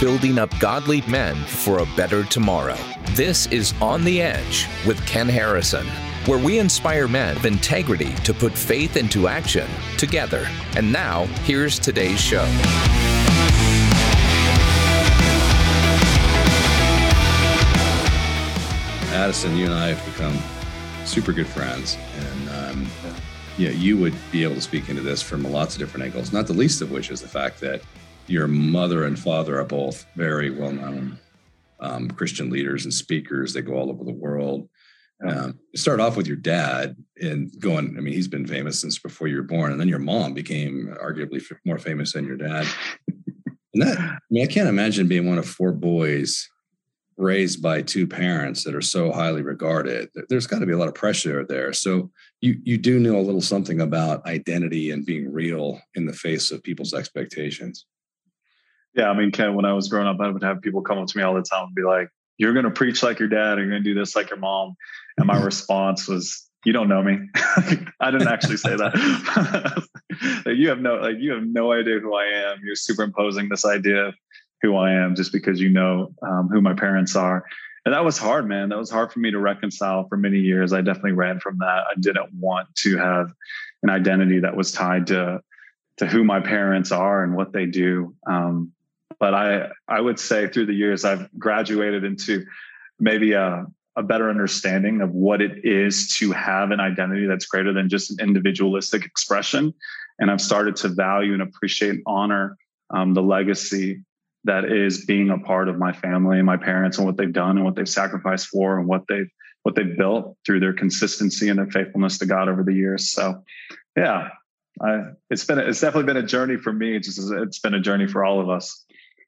building up godly men for a better tomorrow. This is On the Edge with Ken Harrison, where we inspire men of integrity to put faith into action together. And now, here's today's show. Addison, you and I have become super good friends, and yeah, you would be able to speak into this from lots of different angles, not the least of which is the fact that your mother and father are both very well-known Christian leaders and speakers. They go all over the world. Start off with your dad and going, I mean, he's been famous since before you were born. And then your mom became arguably more famous than your dad. And that, I mean, I can't imagine being one of four boys raised by two parents that are so highly regarded. There's got to be a lot of pressure there. So you do know a little something about identity and being real in the face of people's expectations. Yeah, I mean, Ken, when I was growing up, I would have people come up to me all the time and be like, "You're going to preach like your dad, or you're going to do this like your mom." And my response was, "You don't know me." I didn't actually say that. Like, you have no idea who I am. You're superimposing this idea who I am just because you know who my parents are. And that was hard, man. That was hard for me to reconcile for many years. I definitely ran from that. I didn't want to have an identity that was tied to who my parents are and what they do. But I would say through the years, I've graduated into maybe a better understanding of what it is to have an identity that's greater than just an individualistic expression. And I've started to value and appreciate and honor the legacy that is being a part of my family and my parents and what they've done and what they've sacrificed for and what they've built through their consistency and their faithfulness to God over the years. So, yeah, it's definitely been a journey for me, just as it's been a journey for all of us.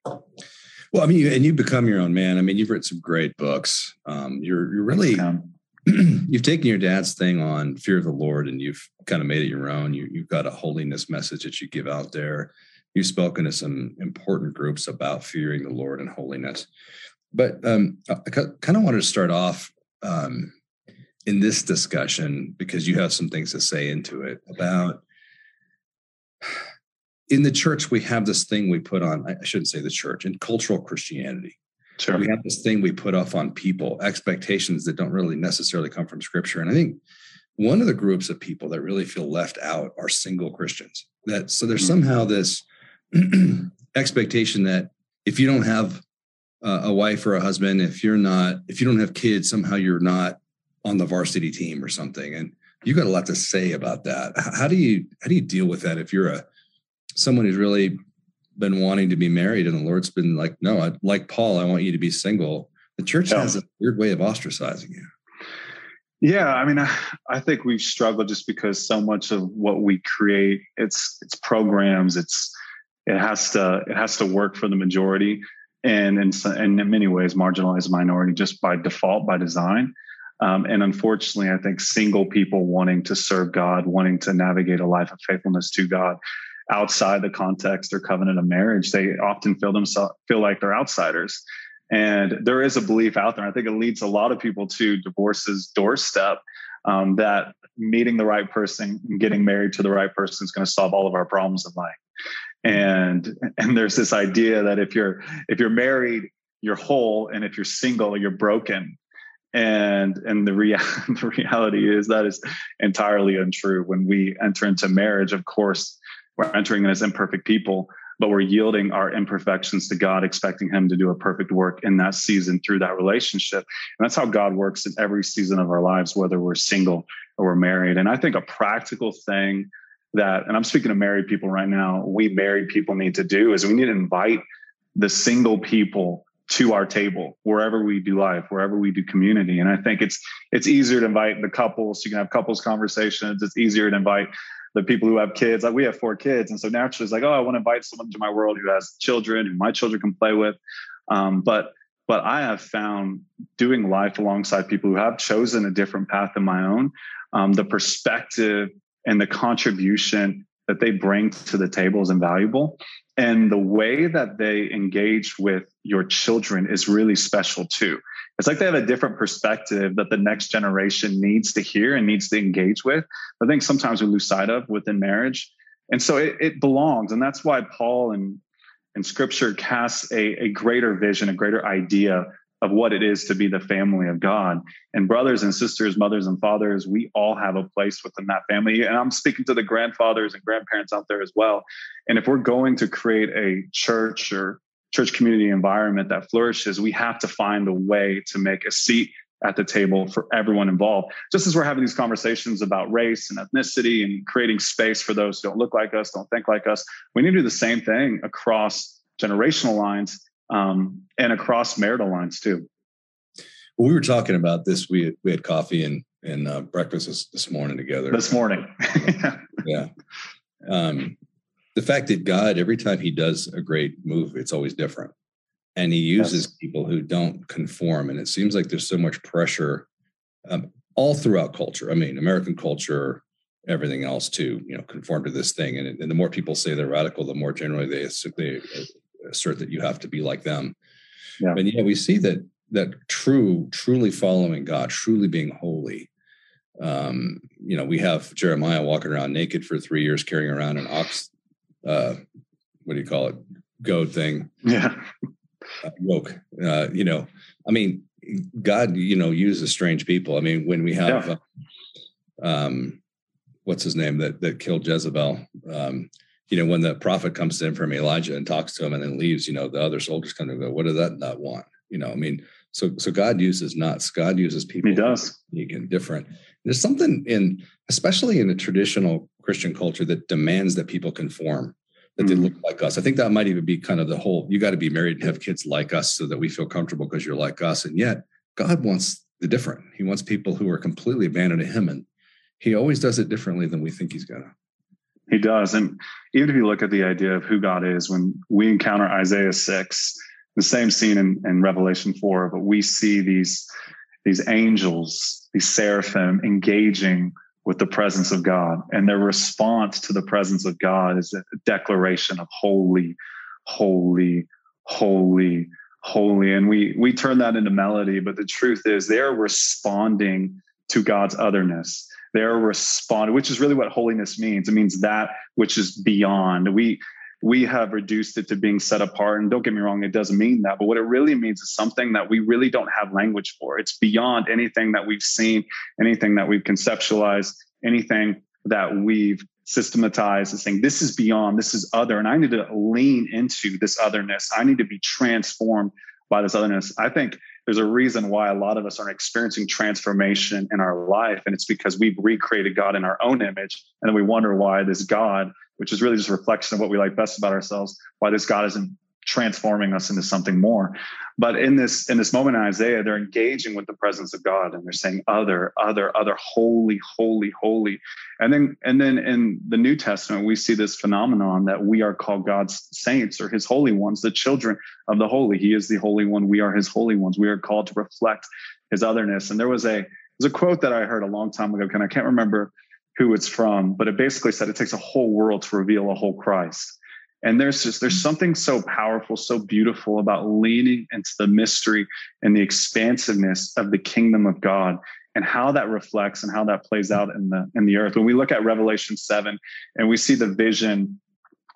Well, I mean, and you become your own man. I mean, you've written some great books. You're really, you've taken your dad's thing on fear of the Lord and you've kind of made it your own. You've got a holiness message that you give out there. You've spoken to some important groups about fearing the Lord and holiness. But I kind of wanted to start off in this discussion, because you have some things to say into it, about in the church, we have this thing we put on, I shouldn't say the church, in cultural Christianity. Sure. We have this thing we put off on people, expectations that don't really necessarily come from Scripture. And I think one of the groups of people that really feel left out are single Christians. So there's somehow this expectation that if you don't have a wife or a husband, if you don't have kids, somehow you're not on the varsity team or something. And you got a lot to say about that. How do you deal with that if you're someone who's really been wanting to be married and the Lord's been like, no, like Paul, I want you to be single. The church has a weird way of ostracizing you. Yeah, I mean, I think we've struggled just because so much of what we create, it's programs, it has to work for the majority, and in many ways marginalize the minority just by default, by design. And unfortunately, I think single people wanting to serve God, wanting to navigate a life of faithfulness to God outside the context or covenant of marriage, they often feel like they're outsiders. And there is a belief out there, I think it leads a lot of people to divorce's doorstep, that meeting the right person and getting married to the right person is going to solve all of our problems in life. And there's this idea that if you're married, you're whole, and if you're single, you're broken. And the reality is that is entirely untrue. When we enter into marriage, of course, we're entering in as imperfect people, but we're yielding our imperfections to God, expecting Him to do a perfect work in that season through that relationship. And that's how God works in every season of our lives, whether we're single or we're married. And I think a practical thing that, and I'm speaking to married people right now, we married people need to do is we need to invite the single people to our table, wherever we do life, wherever we do community. And I think it's easier to invite the couples. You can have couples conversations. It's easier to invite the people who have kids. Like we have four kids. And so naturally it's like, oh, I want to invite someone to my world who has children, who my children can play with. But I have found doing life alongside people who have chosen a different path than my own, the perspective and the contribution that they bring to the table is invaluable. And the way that they engage with your children is really special too. It's like they have a different perspective that the next generation needs to hear and needs to engage with. I think sometimes we lose sight of within marriage. And so it belongs. And that's why Paul and And Scripture casts a greater vision, a greater idea of what it is to be the family of God. And brothers and sisters, mothers and fathers, we all have a place within that family. And I'm speaking to the grandfathers and grandparents out there as well. And if we're going to create a church or church community environment that flourishes, we have to find a way to make a seat at the table for everyone involved. Just as we're having these conversations about race and ethnicity and creating space for those who don't look like us, don't think like us, we need to do the same thing across generational lines and across marital lines too. Well, we were talking about this. We had coffee and breakfast this morning together. This morning. Yeah. The fact that God, every time he does a great move, it's always different. And he uses people who don't conform. And it seems like there's so much pressure all throughout culture. I mean, American culture, everything else to, you know, conform to this thing. And the more people say they're radical, the more generally they assert that you have to be like them. Yeah. And yeah, we see that truly following God, truly being holy. You know, we have Jeremiah walking around naked for 3 years, carrying around an ox, goat thing. Yeah. Woke, you know, I mean, God, you know, uses strange people. I mean, when we have, what's his name that killed Jezebel, you know, when the prophet comes to him from Elijah and talks to him and then leaves, you know, the other soldiers come to go, what does that nut want? You know, I mean, so God uses nuts. God uses people. He does. Unique and different. There's something especially in the traditional Christian culture that demands that people conform. That they look like us. I think that might even be kind of the whole, you got to be married and have kids like us so that we feel comfortable because you're like us. And yet God wants the different. He wants people who are completely abandoned to him. And he always does it differently than we think he's going to. He does. And even if you look at the idea of who God is, when we encounter Isaiah 6, the same scene in Revelation 4, but we see these angels, these seraphim engaging with the presence of God, and their response to the presence of God is a declaration of holy, holy, holy, holy. And we turn that into melody, but the truth is they're responding to God's otherness. They're responding, which is really what holiness means. It means that which is beyond. We have reduced it to being set apart. And don't get me wrong, it doesn't mean that. But what it really means is something that we really don't have language for. It's beyond anything that we've seen, anything that we've conceptualized, anything that we've systematized. It's saying, this is beyond, this is other. And I need to lean into this otherness. I need to be transformed by this otherness. I think there's a reason why a lot of us aren't experiencing transformation in our life. And it's because we've recreated God in our own image. And then we wonder why this God, which is really just a reflection of what we like best about ourselves, why this God isn't transforming us into something more. But in this moment in Isaiah, they're engaging with the presence of God and they're saying, other, other, other, holy, holy, holy. And then in the New Testament, we see this phenomenon that we are called God's saints or his holy ones, the children of the holy. He is the holy one. We are his holy ones. We are called to reflect his otherness. And there's a quote that I heard a long time ago, and I can't remember who it's from, but it basically said it takes a whole world to reveal a whole Christ. And there's something so powerful, so beautiful about leaning into the mystery and the expansiveness of the kingdom of God and how that reflects and how that plays out in the earth. When we look at Revelation 7 and we see the vision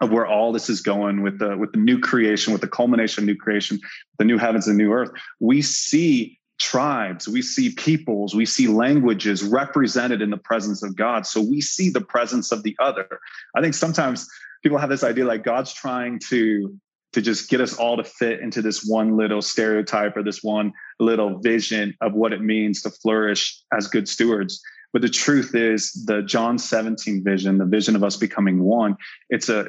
of where all this is going with the new creation, with the culmination of new creation, the new heavens and new earth, we see tribes, we see peoples, we see languages represented in the presence of God. So we see the presence of the other. I think sometimes people have this idea like God's trying to just get us all to fit into this one little stereotype or this one little vision of what it means to flourish as good stewards. But the truth is the John 17 vision, the vision of us becoming one, it's a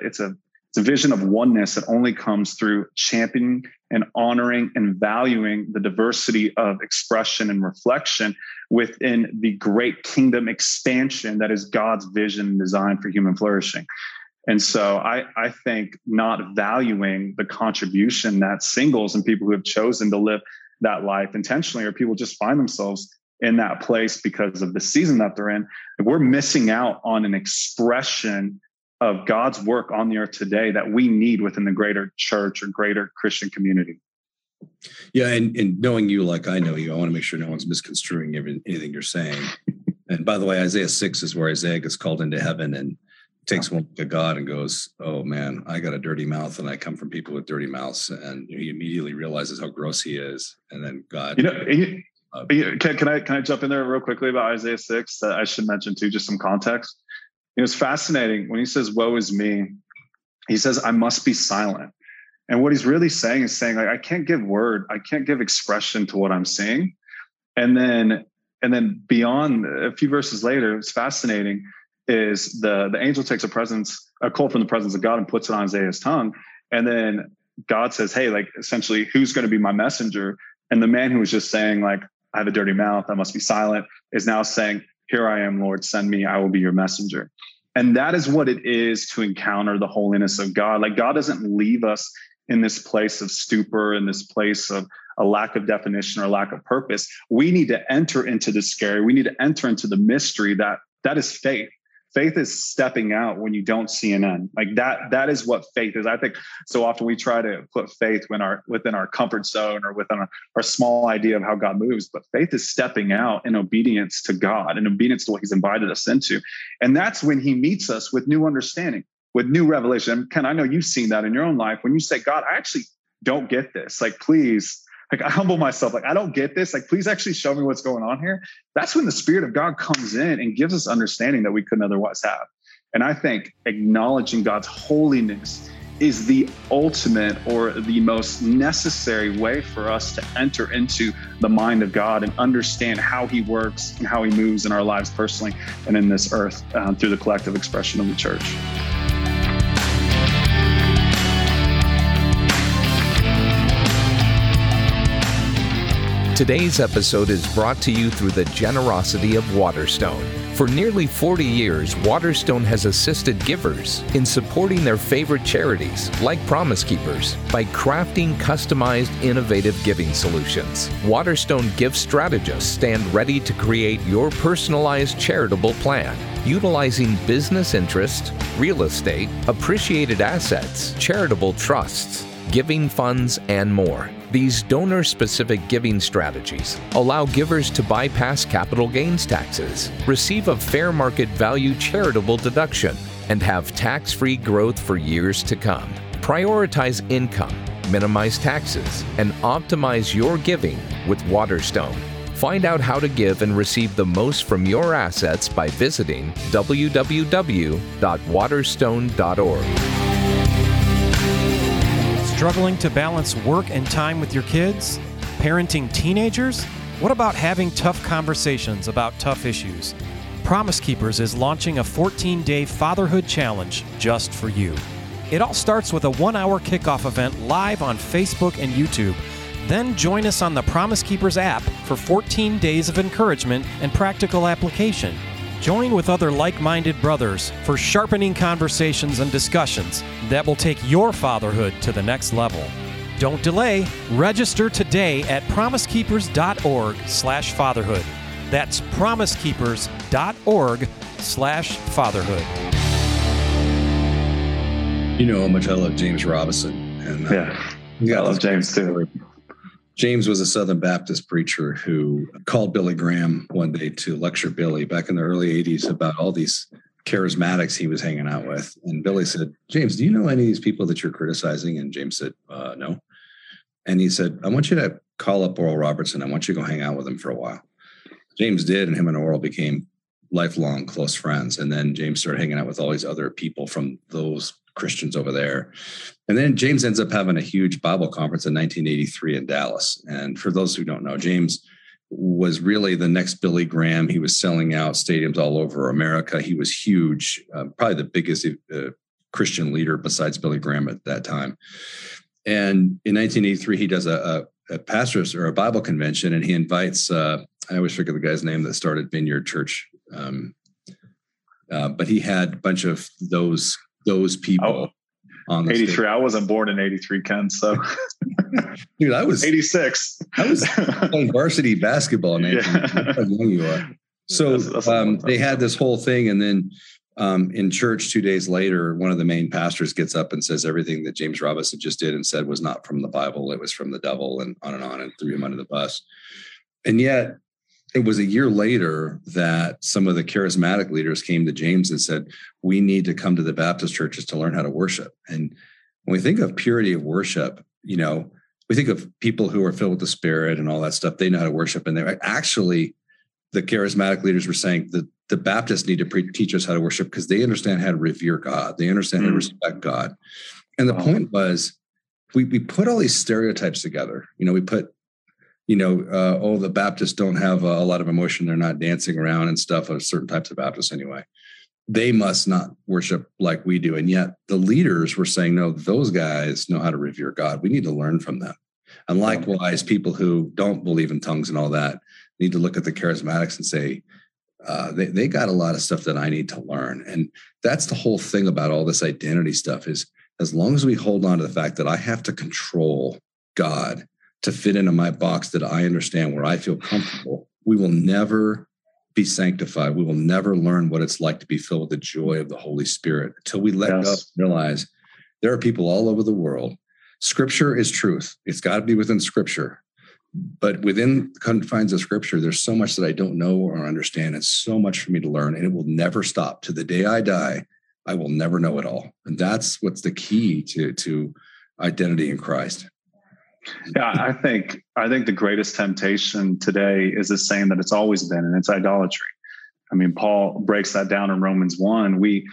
vision of oneness that only comes through championing and honoring and valuing the diversity of expression and reflection within the great kingdom expansion that is God's vision and design for human flourishing. And so I think not valuing the contribution that singles and people who have chosen to live that life intentionally, or people just find themselves in that place because of the season that they're in, we're missing out on an expression of God's work on the earth today that we need within the greater church or greater Christian community. Yeah. And knowing you, like I know you, I want to make sure no one's misconstruing anything you're saying. And by the way, Isaiah 6 is where Isaiah gets called into heaven and takes one look at God and goes, oh man, I got a dirty mouth and I come from people with dirty mouths. And he immediately realizes how gross he is. And then God, can I jump in there real quickly about Isaiah 6 that I should mention too, just some context. It was fascinating when he says, woe is me. He says, I must be silent. And what he's really saying is saying, like, I can't give word. I can't give expression to what I'm seeing. And then beyond a few verses later, it's fascinating is the angel takes a coal from the presence of God and puts it on Isaiah's tongue. And then God says, hey, like essentially who's going to be my messenger? And the man who was just saying like, I have a dirty mouth, I must be silent, is now saying, here I am, Lord, send me, I will be your messenger. And that is what it is to encounter the holiness of God. Like God doesn't leave us in this place of stupor, in this place of a lack of definition or lack of purpose. We need to enter into the scary. We need to enter into the mystery that is faith. Faith is stepping out when you don't see an end. Like that is what faith is. I think so often we try to put faith within our comfort zone or within our small idea of how God moves, but faith is stepping out in obedience to God and obedience to what he's invited us into. And that's when he meets us with new understanding, with new revelation. And Ken, I know you've seen that in your own life when you say, God, I actually don't get this. Like, please, like I humble myself. Like, I don't get this. Like, please actually show me what's going on here. That's when the Spirit of God comes in and gives us understanding that we couldn't otherwise have. And I think acknowledging God's holiness is the ultimate or the most necessary way for us to enter into the mind of God and understand how he works and how he moves in our lives personally and in this earth through the collective expression of the church. Today's episode is brought to you through the generosity of Waterstone. For nearly 40 years, Waterstone has assisted givers in supporting their favorite charities, like Promise Keepers, by crafting customized, innovative giving solutions. Waterstone gift strategists stand ready to create your personalized charitable plan, utilizing business interest, real estate, appreciated assets, charitable trusts, giving funds, and more. These donor-specific giving strategies allow givers to bypass capital gains taxes, receive a fair market value charitable deduction, and have tax-free growth for years to come. Prioritize income, minimize taxes, and optimize your giving with Waterstone. Find out how to give and receive the most from your assets by visiting www.waterstone.org. Struggling to balance work and time with your kids? Parenting teenagers? What about having tough conversations about tough issues? Promise Keepers is launching a 14-day fatherhood challenge just for you. It all starts with a 1-hour kickoff event live on Facebook and YouTube. Then join us on the Promise Keepers app for 14 days of encouragement and practical application. Join with other like-minded brothers for sharpening conversations and discussions that will take your fatherhood to the next level. Don't delay. Register today at promisekeepers.org/fatherhood. That's promisekeepers.org/fatherhood. You know how much I love James Robinson. And I love James too. James was a Southern Baptist preacher who called Billy Graham one day to lecture Billy back in the early 80s about all these charismatics he was hanging out with. And Billy said, James, do you know any of these people that you're criticizing? And James said, no. And he said, I want you to call up Oral Robertson. I want you to go hang out with him for a while. James did, and him and Oral became lifelong close friends. And then James started hanging out with all these other people from those Christians over there. And then James ends up having a huge Bible conference in 1983 in Dallas. And for those who don't know, James was really the next Billy Graham. He was selling out stadiums all over America. He was huge, probably the biggest Christian leader besides Billy Graham at that time. And in 1983, he does a pastor's or a Bible convention, and he invites, I always forget the guy's name that started Vineyard Church. But he had a bunch of those people on the 83. Stage. I wasn't born in 83, Ken. So, dude, I was 86. I was playing varsity basketball. Yeah. That's how young you are. So that's they had this whole thing. And then in church 2 days later, one of the main pastors gets up and says everything that James Robinson just did and said was not from the Bible. It was from the devil, and on and threw him under the bus. And yet it was a year later that some of the charismatic leaders came to James and said, we need to come to the Baptist churches to learn how to worship. And when we think of purity of worship, you know, we think of people who are filled with the Spirit and all that stuff. They know how to worship. And they're actually, the charismatic leaders were saying that the Baptists need to teach us how to worship because they understand how to revere God. They understand how to respect God. And the point was, we put all these stereotypes together. You know, we put, you know, the Baptists don't have a lot of emotion. They're not dancing around and stuff, of certain types of Baptists anyway. They must not worship like we do. And yet the leaders were saying, no, those guys know how to revere God. We need to learn from them. And likewise, people who don't believe in tongues and all that need to look at the charismatics and say, they got a lot of stuff that I need to learn. And that's the whole thing about all this identity stuff is, as long as we hold on to the fact that I have to control God to fit into my box that I understand where I feel comfortable, we will never be sanctified. We will never learn what it's like to be filled with the joy of the Holy Spirit until we let go and realize there are people all over the world. Scripture is truth. It's got to be within Scripture. But within the confines of Scripture, there's so much that I don't know or understand. It's so much for me to learn, and it will never stop. To the day I die, I will never know it all. And that's what's the key to identity in Christ. Yeah, I think the greatest temptation today is the same that it's always been, and it's idolatry. I mean, Paul breaks that down in Romans 1. We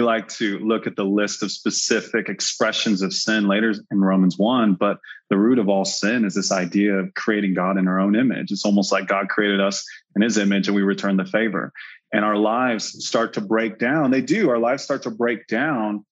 like to look at the list of specific expressions of sin later in Romans 1, but the root of all sin is this idea of creating God in our own image. It's almost like God created us in his image and we return the favor. And our lives start to break down. They do. Our lives start to break down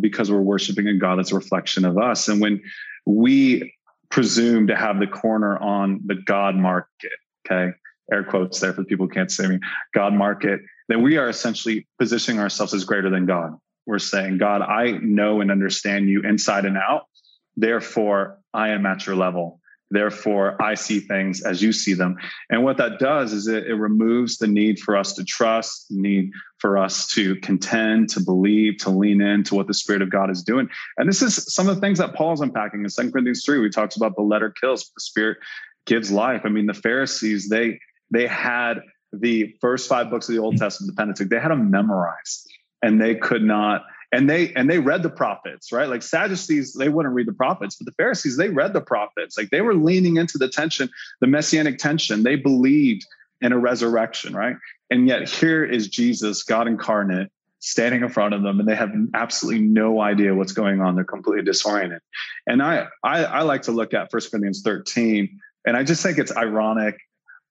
because we're worshiping a God that's a reflection of us. And when we presume to have the corner on the God market, okay, air quotes there for people who can't see me, God market, then we are essentially positioning ourselves as greater than God. We're saying, God, I know and understand you inside and out. Therefore, I am at your level. Therefore, I see things as you see them. And what that does is it removes the need for us to trust, need for us to contend, to believe, to lean into what the Spirit of God is doing. And this is some of the things that Paul's unpacking in 2 Corinthians 3. We talked about the letter kills, but the Spirit gives life. I mean, the Pharisees, they had the first 5 books of the Old Testament, the Pentateuch, they had them memorized, and they could not. And they read the prophets, right? Like Sadducees, they wouldn't read the prophets, but the Pharisees, they read the prophets. Like they were leaning into the tension, the messianic tension. They believed in a resurrection, right? And yet here is Jesus, God incarnate, standing in front of them, and they have absolutely no idea what's going on. They're completely disoriented. And I like to look at 1 Corinthians 13, and I just think it's ironic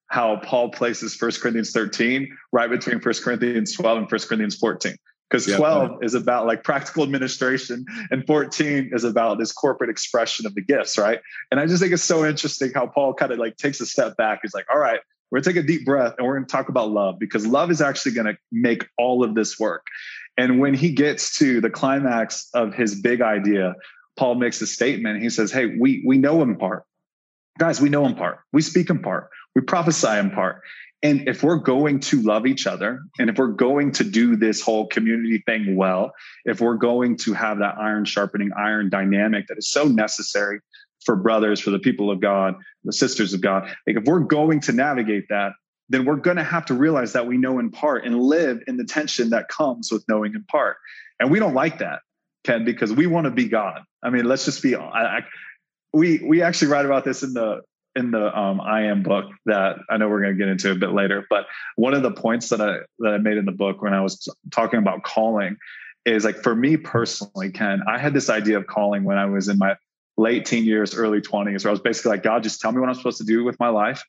how Paul places 1 Corinthians 13 right between 1 Corinthians 12 and 1 Corinthians 14. Because 12 is about like practical administration, and 14 is about this corporate expression of the gifts, right? And I just think it's so interesting how Paul kind of like takes a step back. He's like, all right, we're going to take a deep breath and we're going to talk about love, because love is actually going to make all of this work. And when he gets to the climax of his big idea, Paul makes a statement. He says, hey, we know in part. Guys, we know in part. We speak in part. We prophesy in part. And if we're going to love each other, and if we're going to do this whole community thing well, if we're going to have that iron sharpening iron dynamic that is so necessary for brothers, for the people of God, the sisters of God, like if we're going to navigate that, then we're going to have to realize that we know in part and live in the tension that comes with knowing in part. And we don't like that, Ken, because we want to be God. I mean, let's just be honest. We actually write about this in the I Am book that I know we're going to get into a bit later. But one of the points that I made in the book when I was talking about calling is, like, for me personally, Ken, I had this idea of calling when I was in my late teen years, early 20s, where I was basically like, God, just tell me what I'm supposed to do with my life.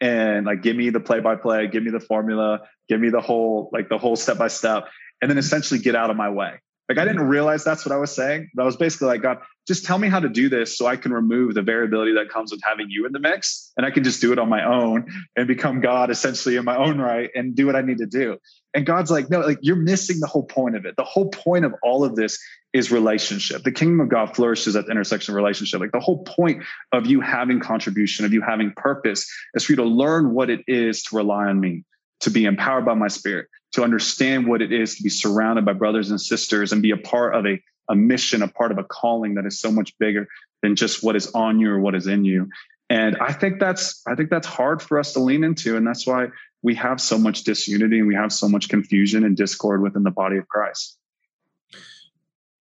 And like, give me the play-by-play, give me the formula, give me the whole step-by-step, and then essentially get out of my way. Like, I didn't realize that's what I was saying, but I was basically like, God, just tell me how to do this so I can remove the variability that comes with having you in the mix, and I can just do it on my own and become God essentially in my own right and do what I need to do. And God's like, no, like, you're missing the whole point of it. The whole point of all of this is relationship. The kingdom of God flourishes at the intersection of relationship. Like, the whole point of you having contribution, of you having purpose, is for you to learn what it is to rely on me, to be empowered by my Spirit, to understand what it is to be surrounded by brothers and sisters and be a part of a mission, a part of a calling that is so much bigger than just what is on you or what is in you. And I think that's hard for us to lean into. And that's why we have so much disunity and we have so much confusion and discord within the body of Christ.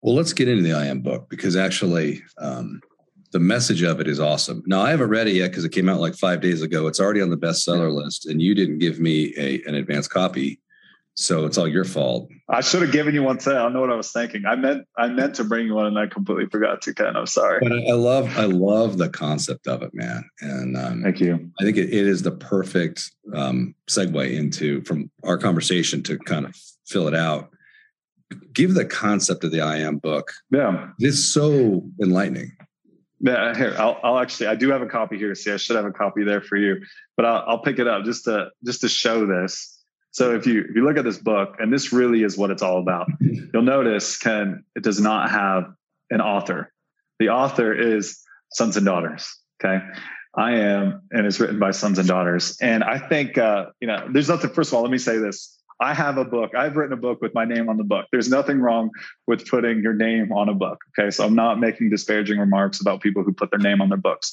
Well, let's get into the I Am book, because actually the message of it is awesome. Now, I haven't read it yet because it came out like 5 days ago. It's already on the bestseller list, and you didn't give me an advanced copy. So it's all your fault. I should have given you one today. I don't know what I was thinking. I meant to bring you one, and I completely forgot to, Ken. I'm sorry. But I love the concept of it, man. And thank you. I think it is the perfect segue from our conversation to kind of fill it out. Give the concept of the I Am book. Yeah, it's so enlightening. Yeah, here I'll actually, I do have a copy here. See, I should have a copy there for you, but I'll pick it up just to show this. So if you look at this book, and this really is what it's all about, you'll notice, Ken, it does not have an author. The author is Sons and Daughters. Okay. I Am, and it's written by Sons and Daughters. And I think, there's nothing, first of all, let me say this. I have a book. I've written a book with my name on the book. There's nothing wrong with putting your name on a book. Okay. So I'm not making disparaging remarks about people who put their name on their books.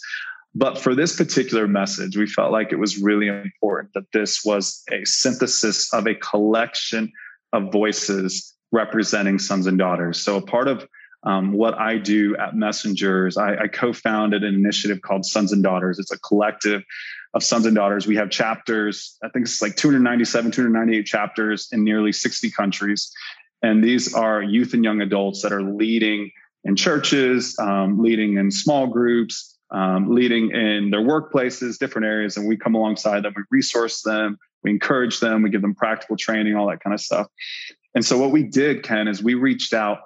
But for this particular message, we felt like it was really important that this was a synthesis of a collection of voices representing Sons and Daughters. So a part of what I do at Messengers, I co-founded an initiative called Sons and Daughters. It's a collective of Sons and Daughters. We have chapters, I think it's like 297, 298 chapters in nearly 60 countries. And these are youth and young adults that are leading in churches, leading in small groups, leading in their workplaces, different areas. And we come alongside them, we resource them, we encourage them, we give them practical training, all that kind of stuff. And so what we did, Ken, is we reached out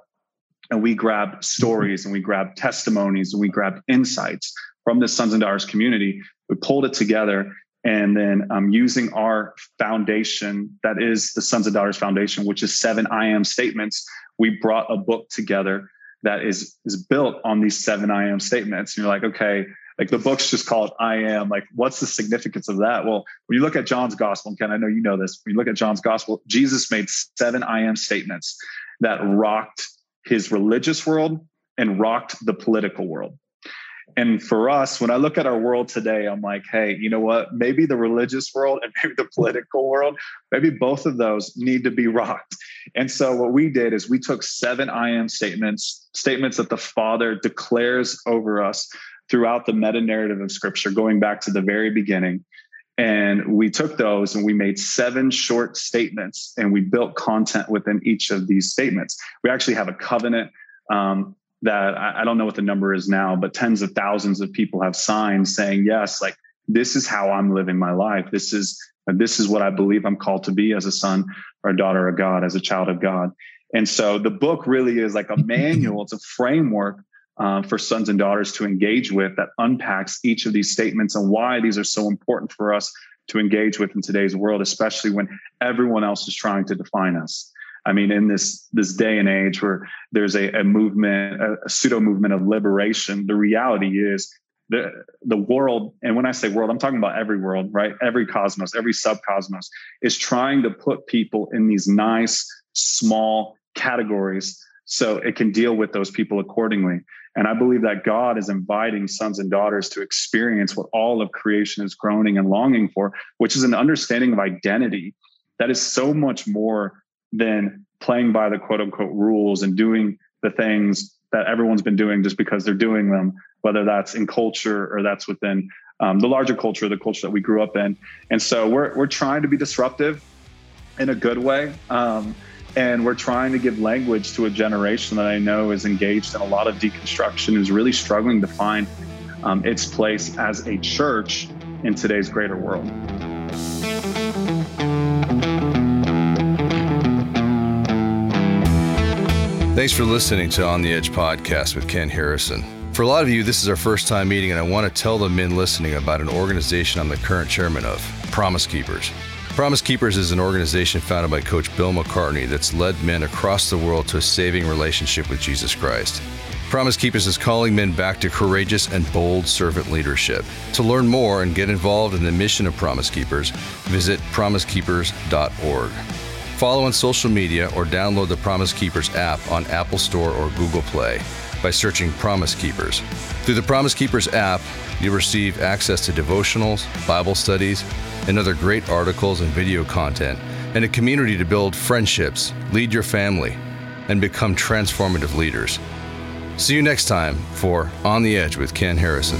and we grabbed stories and we grabbed testimonies and we grabbed insights from the Sons and Daughters community. We pulled it together, and then using our foundation, that is the Sons and Daughters Foundation, which is 7 I Am statements, we brought a book together that is built on these 7 I Am statements. And you're like, okay, like the book's just called I Am. Like, what's the significance of that? Well, when you look at John's gospel, and Ken, I know you know this, when you look at John's gospel, Jesus made 7 I Am statements that rocked his religious world and rocked the political world. And for us, when I look at our world today, I'm like, hey, you know what? Maybe the religious world and maybe the political world, maybe both of those need to be rocked. And so what we did is we took 7 I Am statements that the Father declares over us throughout the meta-narrative of Scripture, going back to the very beginning. And we took those and we made 7 short statements, and we built content within each of these statements. We actually have a covenant that I don't know what the number is now, but tens of thousands of people have signed saying, yes, like this is how I'm living my life. This is what I believe I'm called to be as a son or a daughter of God, as a child of God. And so the book really is like a manual. It's a framework for Sons and Daughters to engage with that unpacks each of these statements and why these are so important for us to engage with in today's world, especially when everyone else is trying to define us. I mean, in this day and age where there's a movement, a pseudo movement of liberation, the reality is the world, and when I say world, I'm talking about every world, right? Every cosmos, every subcosmos is trying to put people in these nice, small categories so it can deal with those people accordingly. And I believe that God is inviting Sons and Daughters to experience what all of creation is groaning and longing for, which is an understanding of identity that is so much more than playing by the quote unquote rules and doing the things that everyone's been doing just because they're doing them, whether that's in culture or that's within the larger culture, the culture that we grew up in. And so we're trying to be disruptive in a good way. And we're trying to give language to a generation that I know is engaged in a lot of deconstruction, is really struggling to find its place as a church in today's greater world. Thanks for listening to On the Edge podcast with Ken Harrison. For a lot of you, this is our first time meeting, and I want to tell the men listening about an organization I'm the current chairman of, Promise Keepers. Promise Keepers is an organization founded by Coach Bill McCartney that's led men across the world to a saving relationship with Jesus Christ. Promise Keepers is calling men back to courageous and bold servant leadership. To learn more and get involved in the mission of Promise Keepers, visit promisekeepers.org. Follow on social media or download the Promise Keepers app on Apple Store or Google Play by searching Promise Keepers. Through the Promise Keepers app, you'll receive access to devotionals, Bible studies, and other great articles and video content, and a community to build friendships, lead your family, and become transformative leaders. See you next time for On the Edge with Ken Harrison.